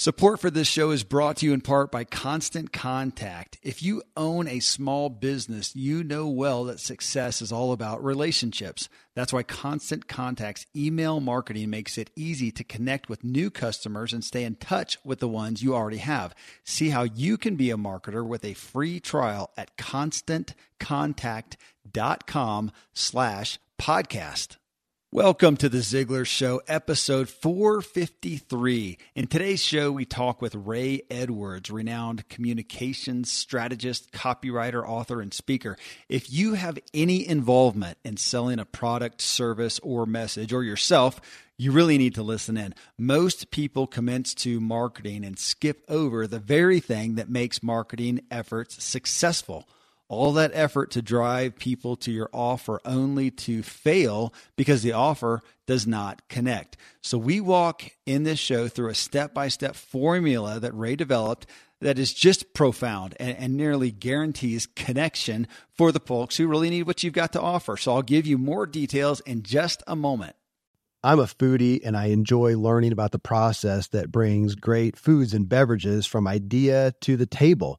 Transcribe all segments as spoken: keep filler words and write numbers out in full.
Support for this show is brought to you in part by Constant Contact. If you own a small business, you know well that success is all about relationships. That's why Constant Contact's email marketing makes it easy to connect with new customers and stay in touch with the ones you already have. See how you can be a marketer with a free trial at constantcontact.com slash podcast. Welcome to The Ziglar Show, episode four fifty-three. In today's show, we talk with Ray Edwards, renowned communications strategist, copywriter, author, and speaker. If you have any involvement in selling a product, service, or message, or yourself, you really need to listen in. Most people commence to marketing and skip over the very thing that makes marketing efforts successful. All that effort to drive people to your offer only to fail because the offer does not connect. So we walk in this show through a step-by-step formula that Ray developed that is just profound and, and nearly guarantees connection for the folks who really need what you've got to offer. So I'll give you more details in just a moment. I'm a foodie and I enjoy learning about the process that brings great foods and beverages from idea to the table.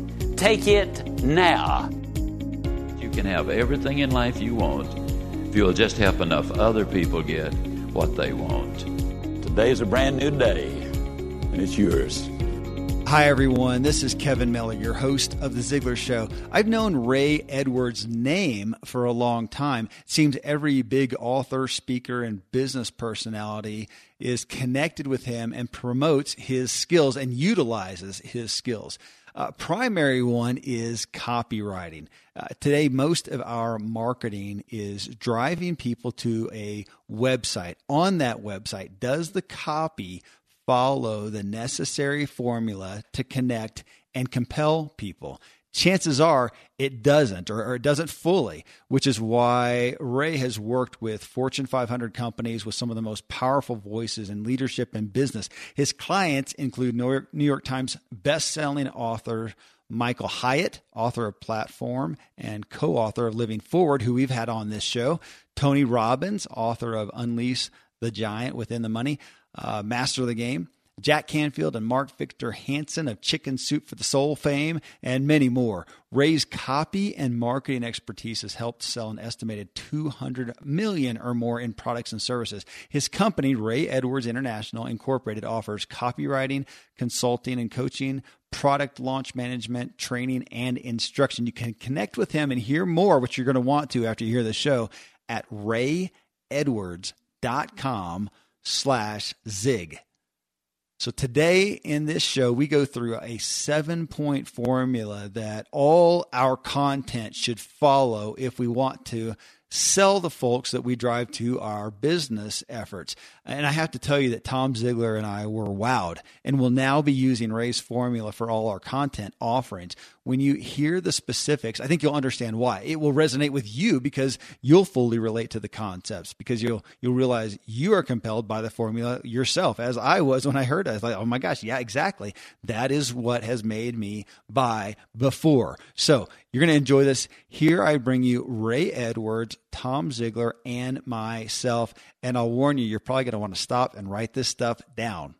Take it now. You can have everything in life you want if you'll just help enough other people get what they want. Today's a brand new day, and it's yours. Hi, everyone. This is Kevin Miller, your host of The Ziglar Show. I've known Ray Edwards' name for a long time. It seems every big author, speaker, and business personality is connected with him and promotes his skills and utilizes his skills. Uh, primary one is copywriting. Uh, today, most of our marketing is driving people to a website. On that website, does the copy follow the necessary formula to connect and compel people? Chances are it doesn't, or, or it doesn't fully, which is why Ray has worked with Fortune five hundred companies with some of the most powerful voices in leadership and business. His clients include New York, New York Times best-selling author Michael Hyatt, author of Platform and co-author of Living Forward, who we've had on this show, Tony Robbins, author of Unleash the Giant Within the Money, uh, Master the Game, Jack Canfield and Mark Victor Hansen of Chicken Soup for the Soul fame, and many more. Ray's copy and marketing expertise has helped sell an estimated two hundred million or more in products and services. His company, Ray Edwards International Incorporated, offers copywriting, consulting, and coaching, product launch management, training, and instruction. You can connect with him and hear more, which you're going to want to after you hear the show, at ray edwards dot com slash zig. So today in this show, we go through a seven-point formula that all our content should follow if we want to sell the folks that we drive to our business efforts. And I have to tell you that Tom Ziglar and I were wowed and will now be using Ray's formula for all our content offerings. When you hear the specifics, I think you'll understand why. It will resonate with you because you'll fully relate to the concepts, because you'll you'll realize you are compelled by the formula yourself, as I was when I heard it. I was like, oh my gosh, yeah, exactly. That is what has made me buy before. So you're going to enjoy this. Here I bring you Ray Edwards, Tom Ziglar, and myself. And I'll warn you, you're probably going to want to stop and write this stuff down.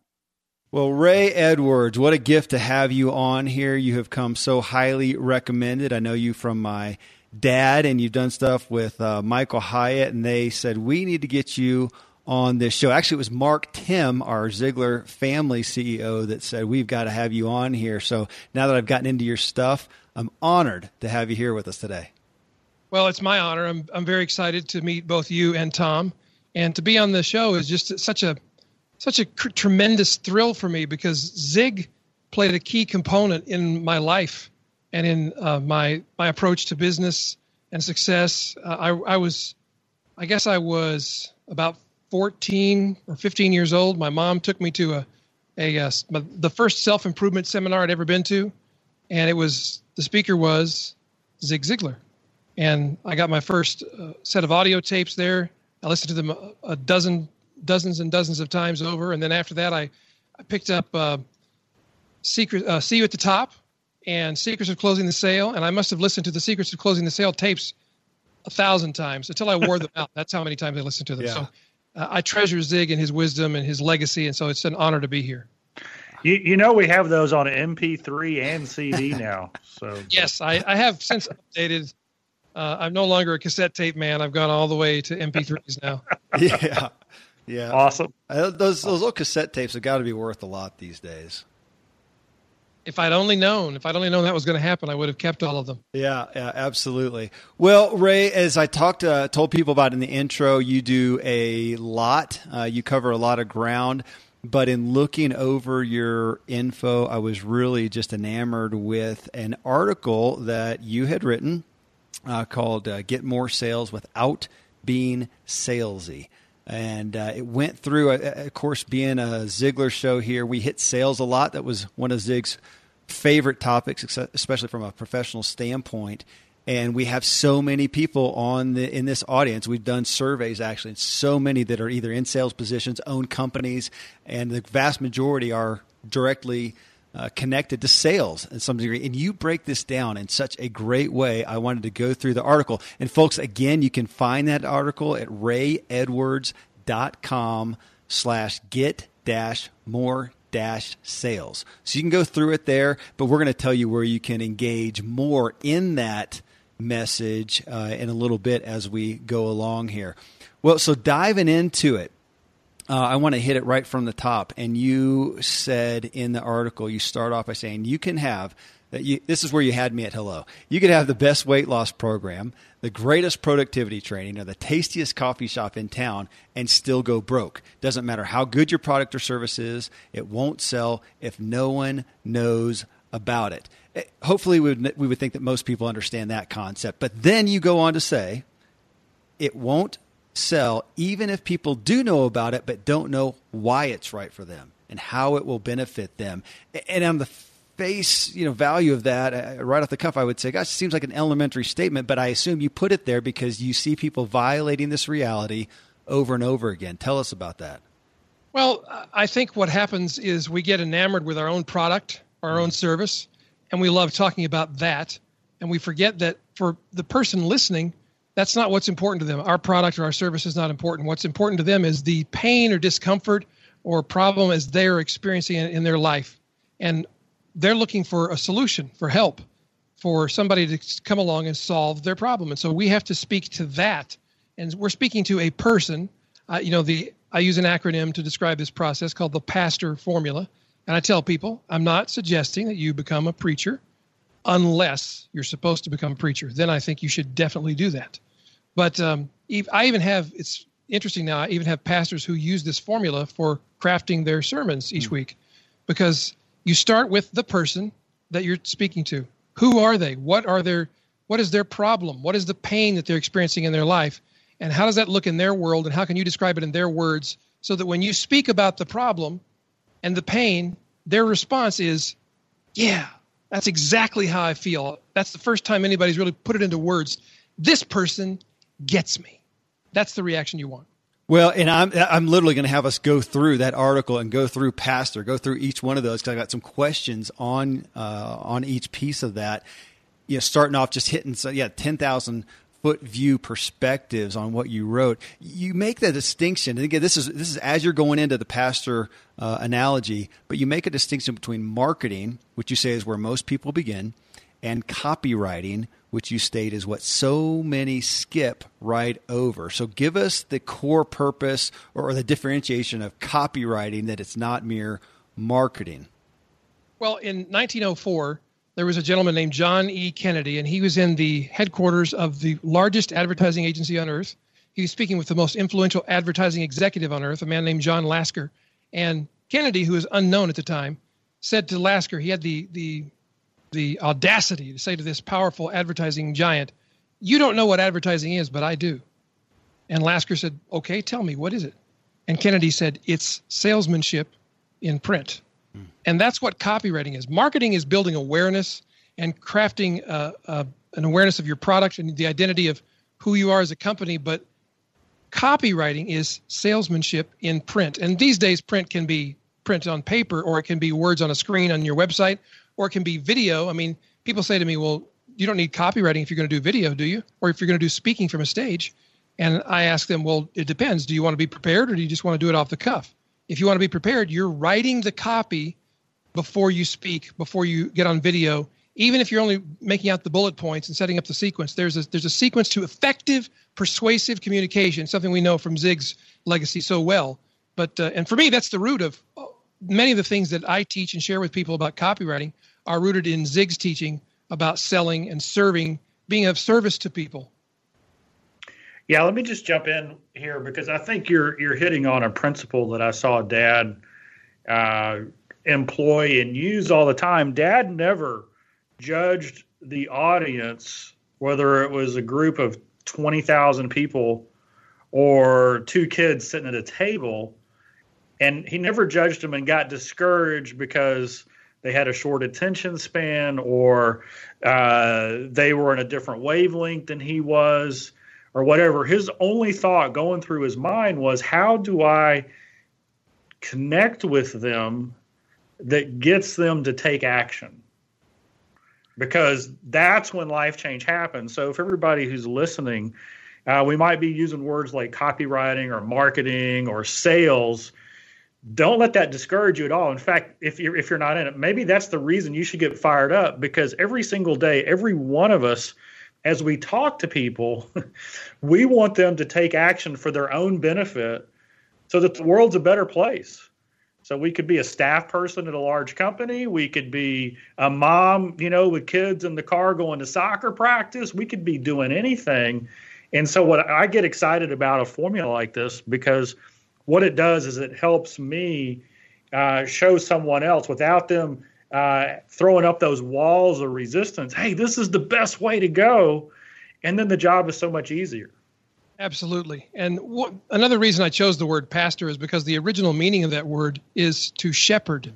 Well, Ray Edwards, what a gift to have you on here. You have come so highly recommended. I know you from my dad, and you've done stuff with uh, Michael Hyatt, and they said, we need to get you on this show. Actually, it was Mark Tim, our Ziglar family C E O, that said, we've got to have you on here. So now that I've gotten into your stuff, I'm honored to have you here with us today. Well, it's my honor. I'm I'm very excited to meet both you and Tom. And to be on the show is just such a Such a cr- tremendous thrill for me, because Zig played a key component in my life and in uh, my my approach to business and success. Uh, I, I was, I guess I was about fourteen or fifteen years old. My mom took me to a, a uh, the first self-improvement seminar I'd ever been to, and it was the speaker was Zig Ziglar, and I got my first uh, set of audio tapes there. I listened to them a, a dozen. dozens and dozens of times over. And then after that, I, I picked up uh, Secret, uh, See You at the Top and Secrets of Closing the Sale. And I must have listened to the Secrets of Closing the Sale tapes a thousand times until I wore them out. That's how many times I listened to them. Yeah. So uh, I treasure Zig and his wisdom and his legacy. And so it's an honor to be here. You, you know, we have those on M P three and C D now. So yes, I, I have since updated. Uh, I'm no longer a cassette tape man. I've gone all the way to M P threes now. Yeah. Yeah. Awesome. I, those those little cassette tapes have got to be worth a lot these days. If I'd only known, if I'd only known that was going to happen, I would have kept all of them. Yeah, yeah, absolutely. Well, Ray, as I talked, uh, told people about in the intro, you do a lot. Uh, you cover a lot of ground. But in looking over your info, I was really just enamored with an article that you had written uh, called uh, Get More Sales Without Being Salesy. And uh, it went through, uh, of course, being a Ziglar show here, we hit sales a lot. That was one of Zig's favorite topics, especially from a professional standpoint. And we have so many people on the, in this audience. We've done surveys, actually, and so many that are either in sales positions, own companies, and the vast majority are directly uh, connected to sales in some degree. And you break this down in such a great way. I wanted to go through the article. And folks, again, you can find that article at rayedwards.com slash get dash more dash sales. So you can go through it there, but we're going to tell you where you can engage more in that message uh, in a little bit as we go along here. Well, so diving into it, Uh, I want to hit it right from the top. And you said in the article, you start off by saying you can have, that. You, this is where you had me at hello. You could have the best weight loss program, the greatest productivity training, or the tastiest coffee shop in town and still go broke. Doesn't matter how good your product or service is. It won't sell if no one knows about it. it hopefully we would, we would think that most people understand that concept. But then you go on to say it won't sell even if people do know about it, but don't know why it's right for them and how it will benefit them. And on the face, you know, value of that, right off the cuff, I would say, gosh, it seems like an elementary statement, but I assume you put it there because you see people violating this reality over and over again. Tell us about that. Well, I think what happens is we get enamored with our own product, our own service, and we love talking about that. And we forget that for the person listening, that's not what's important to them. Our product or our service is not important. What's important to them is the pain or discomfort or problem as they're experiencing in, in their life. And they're looking for a solution, for help, for somebody to come along and solve their problem. And so we have to speak to that. And we're speaking to a person. Uh, you know, the I use an acronym to describe this process called the PASTOR formula. And I tell people, I'm not suggesting that you become a preacher. Unless you're supposed to become a preacher, then I think you should definitely do that. But um, I even have, it's interesting now, I even have pastors who use this formula for crafting their sermons each mm. week. because you start with the person that you're speaking to. Who are they? What are their, what is their problem? What is the pain that they're experiencing in their life? And how does that look in their world? And how can you describe it in their words so that when you speak about the problem and the pain, their response is, yeah, that's exactly how I feel. That's the first time anybody's really put it into words. This person gets me. That's the reaction you want. Well, and I'm I'm literally going to have us go through that article and go through PASTOR, go through each one of those, because I got some questions on uh, on each piece of that. You know, starting off just hitting so yeah, ten thousand foot view perspectives on what you wrote. You make the distinction, and again, this is this is as you're going into the PASTOR uh, analogy, but you make a distinction between marketing, which you say is where most people begin, and copywriting, which you state is what so many skip right over. So give us the core purpose or the differentiation of copywriting, that it's not mere marketing. Well, in nineteen oh four, there was a gentleman named John E. Kennedy, and he was in the headquarters of the largest advertising agency on earth. He was speaking with the most influential advertising executive on earth, a man named John Lasker. And Kennedy, who was unknown at the time, said to Lasker, he had the the the audacity to say to this powerful advertising giant, you don't know what advertising is, but I do. And Lasker said, okay, tell me, what is it? And Kennedy said, it's salesmanship in print. Mm. And that's what copywriting is. Marketing is building awareness and crafting uh, uh, an awareness of your product and the identity of who you are as a company. But copywriting is salesmanship in print. And these days, print can be print on paper, or it can be words on a screen on your website, or it can be video. I mean, people say to me, well, you don't need copywriting if you're going to do video, do you? Or if you're going to do speaking from a stage. And I ask them, well, it depends. Do you want to be prepared, or do you just want to do it off the cuff? If you want to be prepared, you're writing the copy before you speak, before you get on video. Even if you're only making out the bullet points and setting up the sequence, there's a, there's a sequence to effective, persuasive communication, something we know from Zig's legacy so well. But uh, and for me, that's the root of many of the things that I teach and share with people about copywriting are rooted in Zig's teaching about selling and serving, being of service to people. Yeah, let me just jump in here, because I think you're you're hitting on a principle that I saw Dad uh, employ and use all the time. Dad never judged the audience, whether it was a group of twenty thousand people or two kids sitting at a table. And he never judged them and got discouraged because they had a short attention span, or uh, they were in a different wavelength than he was, or whatever. His only thought going through his mind was, how do I connect with them that gets them to take action? Because that's when life change happens. So if everybody who's listening, uh, we might be using words like copywriting or marketing or sales. Don't let that discourage you at all. In fact, if you're, if you're not in it, maybe that's the reason you should get fired up, because every single day, every one of us, as we talk to people, we want them to take action for their own benefit so that the world's a better place. So we could be a staff person at a large company. We could be a mom, you know, with kids in the car going to soccer practice. We could be doing anything. And so what I get excited about a formula like this, because what it does is it helps me uh, show someone else without them uh, throwing up those walls of resistance. Hey, this is the best way to go. And then the job is so much easier. Absolutely. And wh- another reason I chose the word pastor is because the original meaning of that word is to shepherd.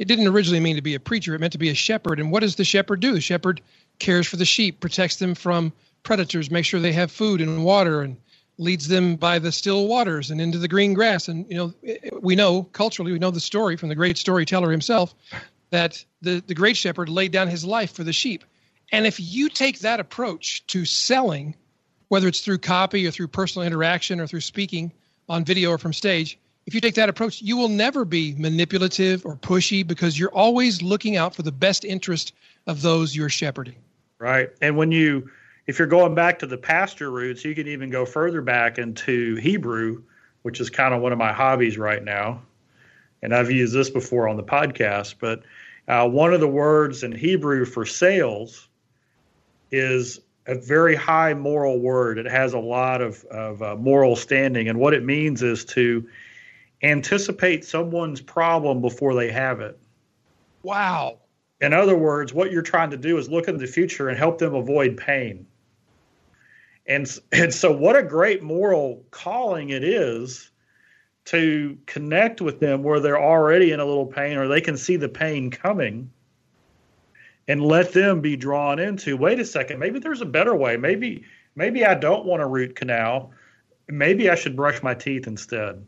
It didn't originally mean to be a preacher. It meant to be a shepherd. And what does the shepherd do? The shepherd cares for the sheep, protects them from predators, makes sure they have food and water, and leads them by the still waters and into the green grass. And, you know, we know culturally, we know the story from the great storyteller himself, that the, the great shepherd laid down his life for the sheep. And if you take that approach to selling, whether it's through copy or through personal interaction or through speaking on video or from stage, if you take that approach, you will never be manipulative or pushy, because you're always looking out for the best interest of those you're shepherding. Right. And when you If you're going back to the pastor roots, you can even go further back into Hebrew, which is kind of one of my hobbies right now. And I've used this before on the podcast, but uh, one of the words in Hebrew for sales is a very high moral word. It has a lot of, of uh, moral standing. And what it means is to anticipate someone's problem before they have it. Wow. In other words, what you're trying to do is look in the future and help them avoid pain. And, and so what a great moral calling it is to connect with them where they're already in a little pain or they can see the pain coming and let them be drawn into, wait a second, maybe there's a better way. Maybe, maybe I don't want a root canal. Maybe I should brush my teeth instead.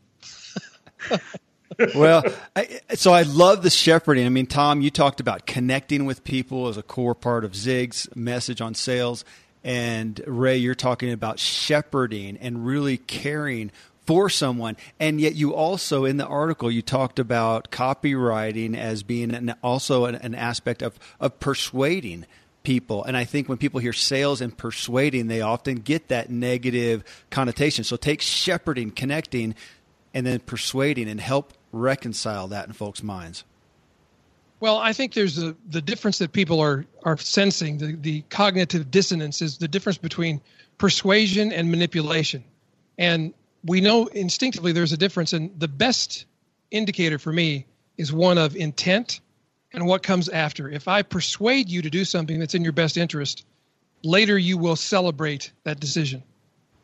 Well, I, so I love the shepherding. I mean, Tom, you talked about connecting with people as a core part of Zig's message on sales. And Ray, you're talking about shepherding and really caring for someone. And yet you also, in the article, you talked about copywriting as being an, also an, an aspect of, of persuading people. And I think when people hear sales and persuading, they often get that negative connotation. So take shepherding, connecting, and then persuading, and help reconcile that in folks' minds. Well, I think there's a, the difference that people are are sensing, the, the cognitive dissonance is the difference between persuasion and manipulation. And we know instinctively there's a difference, and the best indicator for me is one of intent and what comes after. If I persuade you to do something that's in your best interest, later you will celebrate that decision.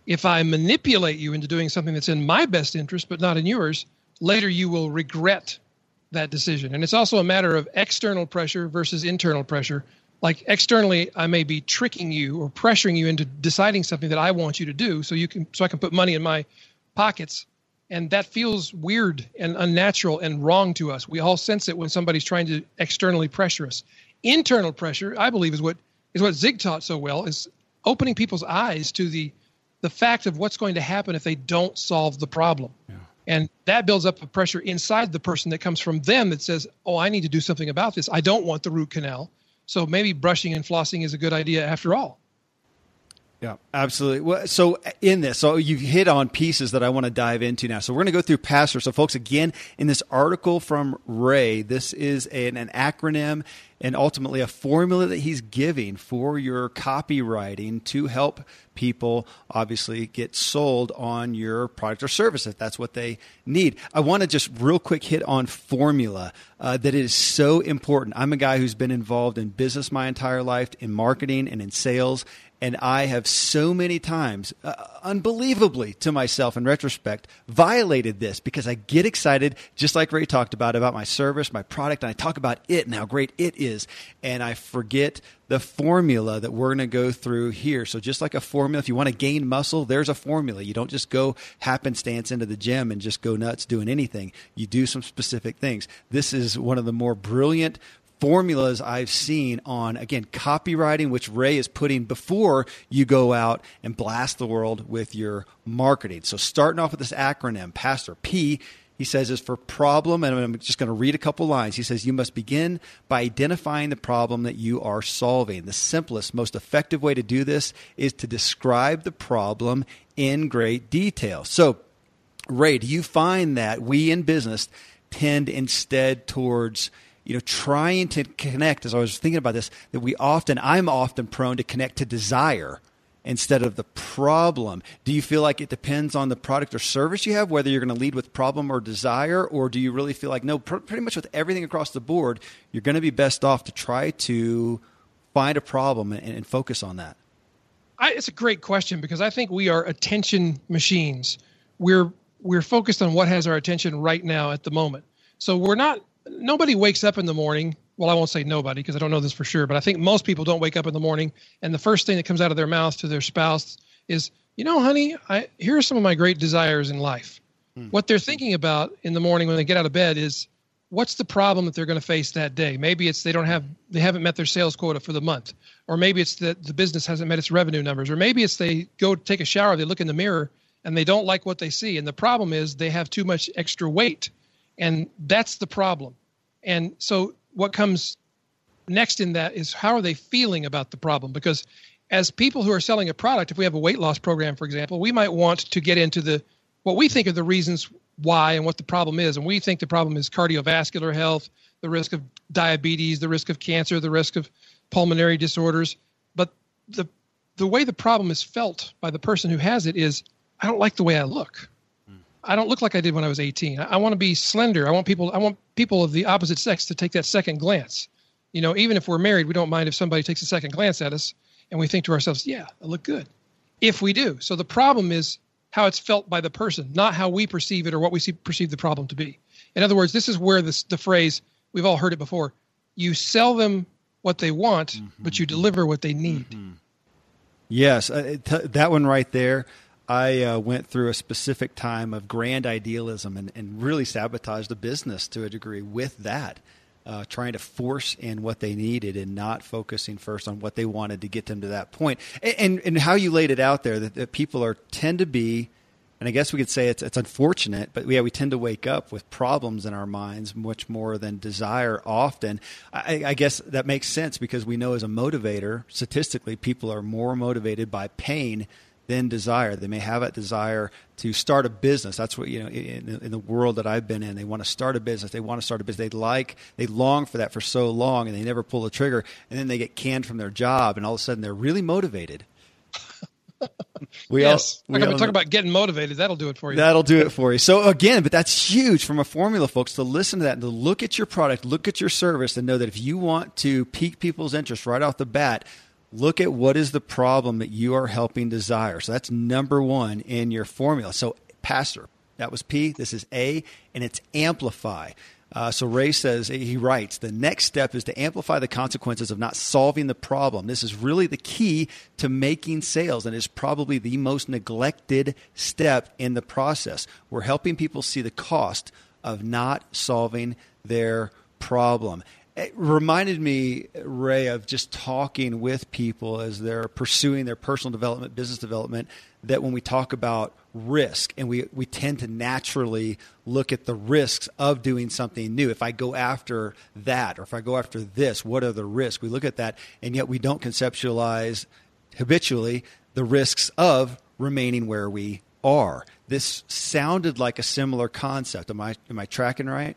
If I manipulate you into doing something that's in my best interest but not in yours, later you will regret that decision. And it's also a matter of external pressure versus internal pressure. Like externally, I may be tricking you or pressuring you into deciding something that I want you to do so you can so I can put money in my pockets. And that feels weird and unnatural and wrong to us. We all sense it when somebody's trying to externally pressure us. Internal pressure, I believe, is what is what Zig taught so well, is opening people's eyes to the the fact of what's going to happen if they don't solve the problem. Yeah. And that builds up a pressure inside the person that comes from them that says, oh, I need to do something about this. I don't want the root canal. So maybe brushing and flossing is a good idea after all. Yeah, absolutely. Well, so in this, so you've hit on pieces that I want to dive into now. So we're going to go through PASTOR. So folks, again, in this article from Ray, this is an, an acronym and ultimately a formula that he's giving for your copywriting to help people obviously get sold on your product or service if that's what they need. I want to just real quick hit on formula, uh, that it is so important. I'm a guy who's been involved in business my entire life, in marketing and in sales. And I have so many times, uh, unbelievably to myself in retrospect, violated this because I get excited, just like Ray talked about, about my service, my product, and I talk about it and how great it is. And I forget the formula that we're going to go through here. So just like a formula, if you want to gain muscle, there's a formula. You don't just go happenstance into the gym and just go nuts doing anything. You do some specific things. This is one of the more brilliant formulas I've seen on, again, copywriting, which Ray is putting before you go out and blast the world with your marketing. So starting off with this acronym, PASTOR, P, he says, is for problem. And I'm just going to read a couple lines. He says, you must begin by identifying the problem that you are solving. The simplest, most effective way to do this is to describe the problem in great detail. So Ray, do you find that we in business tend instead towards, you know, trying to connect, as I was thinking about this, that we often, I'm often prone to connect to desire instead of the problem. Do you feel like it depends on the product or service you have, whether you're going to lead with problem or desire? Or do you really feel like, no, pr- pretty much with everything across the board, you're going to be best off to try to find a problem and, and focus on that? I, it's a great question because I think we are attention machines. We're, we're focused on what has our attention right now at the moment. So we're not... Nobody wakes up in the morning. Well, I won't say nobody because I don't know this for sure, but I think most people don't wake up in the morning and the first thing that comes out of their mouth to their spouse is, you know, honey, I, here are some of my great desires in life. Hmm. What they're thinking about in the morning when they get out of bed is what's the problem that they're going to face that day? Maybe it's they don't have, they haven't met their sales quota for the month, or maybe it's that the business hasn't met its revenue numbers, or maybe it's they go take a shower, they look in the mirror and they don't like what they see. And the problem is they have too much extra weight. And that's the problem. And so what comes next in that is how are they feeling about the problem? Because as people who are selling a product, if we have a weight loss program, for example, we might want to get into the what we think are the reasons why and what the problem is. And we think the problem is cardiovascular health, the risk of diabetes, the risk of cancer, the risk of pulmonary disorders. But the the way the problem is felt by the person who has it is, I don't like the way I look. I don't look like I did when I was eighteen. I, I want to be slender. I want people, I want people of the opposite sex to take that second glance. You know, even if we're married, we don't mind if somebody takes a second glance at us and we think to ourselves, yeah, I look good. If we do. So the problem is how it's felt by the person, not how we perceive it or what we see, perceive the problem to be. In other words, this is where this, the phrase, we've all heard it before, you sell them what they want, mm-hmm. but you deliver what they need. Mm-hmm. Yes, uh, t- that one right there. I uh, went through a specific time of grand idealism and, and really sabotaged the business to a degree with that, uh, trying to force in what they needed and not focusing first on what they wanted to get them to that point. And, and, and how you laid it out there, that, that people are tend to be, and I guess we could say it's, it's unfortunate, but yeah, we tend to wake up with problems in our minds much more than desire often. I, I guess that makes sense because we know as a motivator, statistically, people are more motivated by pain than desire. They may have a desire to start a business. That's what, you know, in, in the world that I've been in, they want to start a business. They want to start a business. They like, they long for that for so long and they never pull the trigger. And then they get canned from their job and all of a sudden they're really motivated. We yes. all, we all talk about getting motivated. That'll do it for you. That'll do it for you. So again, but that's huge from a formula, folks, to listen to that and to look at your product, look at your service and know that if you want to pique people's interest right off the bat, look at what is the problem that you are helping desire. So that's number one in your formula. So Pastor, that was P, this is A, and it's amplify. Uh, so Ray says, he writes, the next step is to amplify the consequences of not solving the problem. This is really the key to making sales and is probably the most neglected step in the process. We're helping people see the cost of not solving their problem. It reminded me, Ray, of just talking with people as they're pursuing their personal development, business development, that when we talk about risk and we, we tend to naturally look at the risks of doing something new. If I go after that or if I go after this, what are the risks? We look at that and yet we don't conceptualize habitually the risks of remaining where we are. This sounded like a similar concept. Am I, am I tracking right?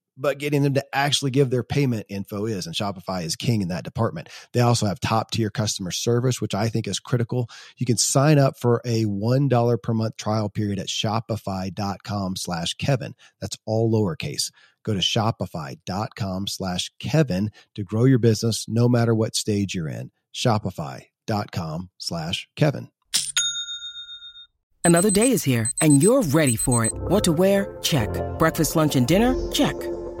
but getting them to actually give their payment info is, and Shopify is king in that department. They also have top tier customer service, which I think is critical. You can sign up for a one dollar per month trial period at shopify.com slash Kevin. That's all lowercase. Go to shopify.com slash Kevin to grow your business no matter what stage you're in. Shopify.com slash Kevin. Another day is here, and you're ready for it. What to wear? Check. Breakfast, lunch, and dinner? Check.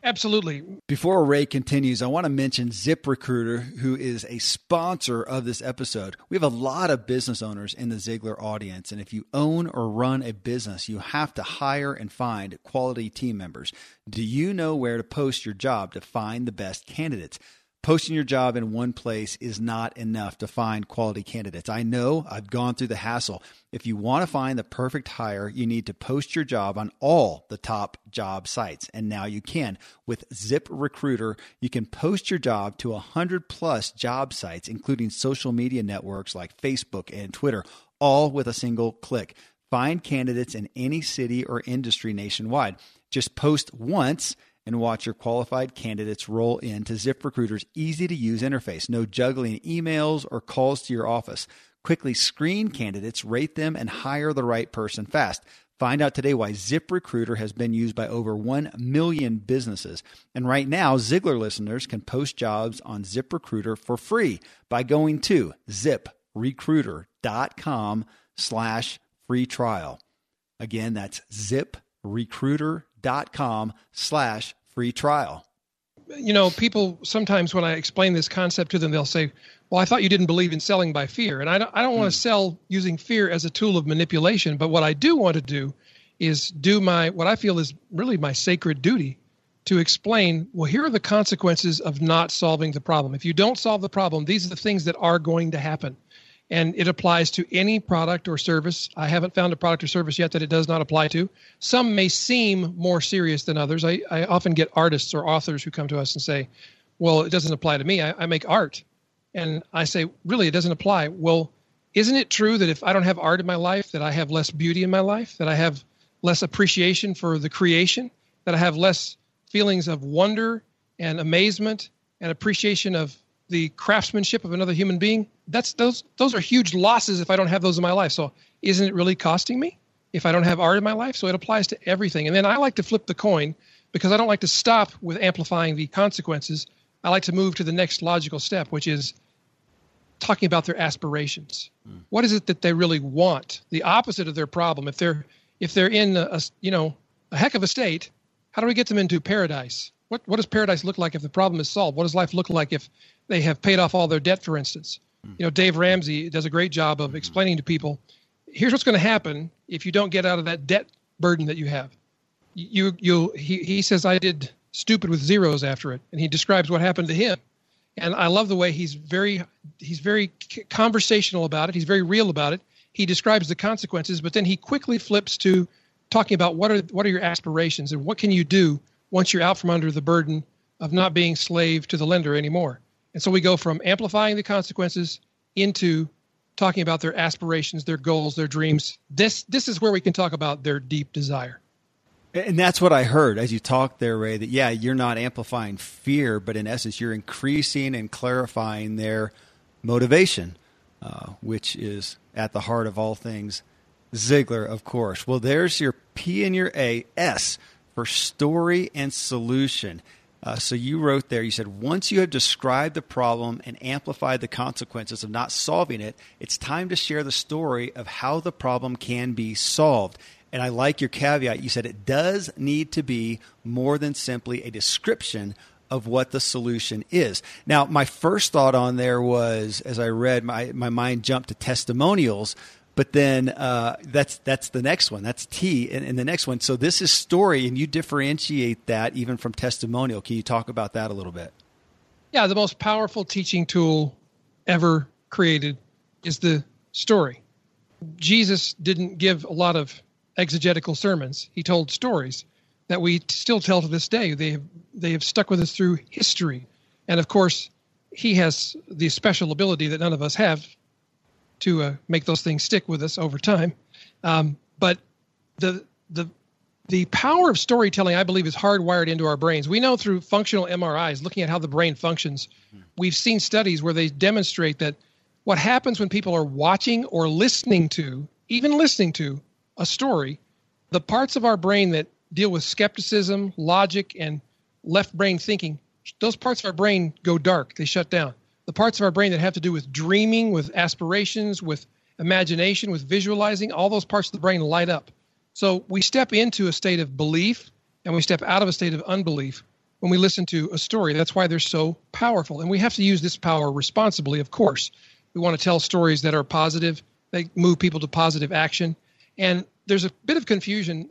Absolutely. Before Ray continues, I want to mention ZipRecruiter, who is a sponsor of this episode. We have a lot of business owners in the Ziglar audience, and if you own or run a business, you have to hire and find quality team members. Do you know where to post your job to find the best candidates? Posting your job in one place is not enough to find quality candidates. I know, I've gone through the hassle. If you want to find the perfect hire, you need to post your job on all the top job sites. And now you can. With ZipRecruiter, you can post your job to one hundred plus job sites, including social media networks like Facebook and Twitter, all with a single click. Find candidates in any city or industry nationwide. Just post once and watch your qualified candidates roll into ZipRecruiter's easy-to-use interface. No juggling emails or calls to your office. Quickly screen candidates, rate them, and hire the right person fast. Find out today why ZipRecruiter has been used by over one million businesses. And right now, Ziglar listeners can post jobs on ZipRecruiter for free by going to ziprecruiter.com slash free trial. Again, that's ziprecruiter.com slash free trial. You know, people sometimes when I explain this concept to them, they'll say, well, I thought you didn't believe in selling by fear. And I don't, I don't mm. want to sell using fear as a tool of manipulation. But what I do want to do is do my, what I feel is really my sacred duty to explain, well, here are the consequences of not solving the problem. If you don't solve the problem, these are the things that are going to happen. And it applies to any product or service. I haven't found a product or service yet that it does not apply to. Some may seem more serious than others. I, I often get artists or authors who come to us and say, well, it doesn't apply to me. I, I make art. And I say, really, it doesn't apply. Well, isn't it true that if I don't have art in my life, that I have less beauty in my life, that I have less appreciation for the creation, that I have less feelings of wonder and amazement and appreciation of the craftsmanship of another human being? That's those those are huge losses if I don't have those in my life. So isn't it really costing me if I don't have art in my life? So it applies to everything. And then I like to flip the coin because I don't like to stop with amplifying the consequences. I like to move to the next logical step, which is talking about their aspirations. Mm. What is it that they really want? The opposite of their problem. If they're if they're in a, a you know a heck of a state, how do we get them into paradise? What what does paradise look like if the problem is solved? What does life look like if they have paid off all their debt, for instance? Mm-hmm. You know, Dave Ramsey does a great job of explaining to people, here's what's going to happen if you don't get out of that debt burden that you have. You you he he says I did stupid with zeros after it, and he describes what happened to him. And I love the way he's very he's very conversational about it. He's very real about it. He describes the consequences, but then he quickly flips to talking about what are what are your aspirations and what can you do once you're out from under the burden of not being slave to the lender anymore. And so we go from amplifying the consequences into talking about their aspirations, their goals, their dreams. This this is where we can talk about their deep desire. And that's what I heard as you talked there, Ray, that, yeah, you're not amplifying fear, but in essence, you're increasing and clarifying their motivation, uh, which is at the heart of all things Ziglar, of course. Well, there's your P and your A, S, for story and solution. Uh, so you wrote there, you said, once you have described the problem and amplified the consequences of not solving it, it's time to share the story of how the problem can be solved. And I like your caveat. You said it does need to be more than simply a description of what the solution is. Now, my first thought on there was, as I read, my, my mind jumped to testimonials. But then uh, that's that's the next one. That's T in, in the next one. So this is story, and you differentiate that even from testimonial. Can you talk about that a little bit? Yeah, the most powerful teaching tool ever created is the story. Jesus didn't give a lot of exegetical sermons. He told stories that we still tell to this day. They have, they have stuck with us through history. And, of course, he has the special ability that none of us have to uh, make those things stick with us over time. Um, but the the the power of storytelling, I believe, is hardwired into our brains. We know through functional M R Is, looking at how the brain functions, we've seen studies where they demonstrate that what happens when people are watching or listening to, even listening to, a story, the parts of our brain that deal with skepticism, logic, and left brain thinking, those parts of our brain go dark. They shut down. The parts of our brain that have to do with dreaming, with aspirations, with imagination, with visualizing, all those parts of the brain light up. So we step into a state of belief and we step out of a state of unbelief when we listen to a story. That's why they're so powerful. And we have to use this power responsibly, of course. We want to tell stories that are positive. They move people to positive action. And there's a bit of confusion.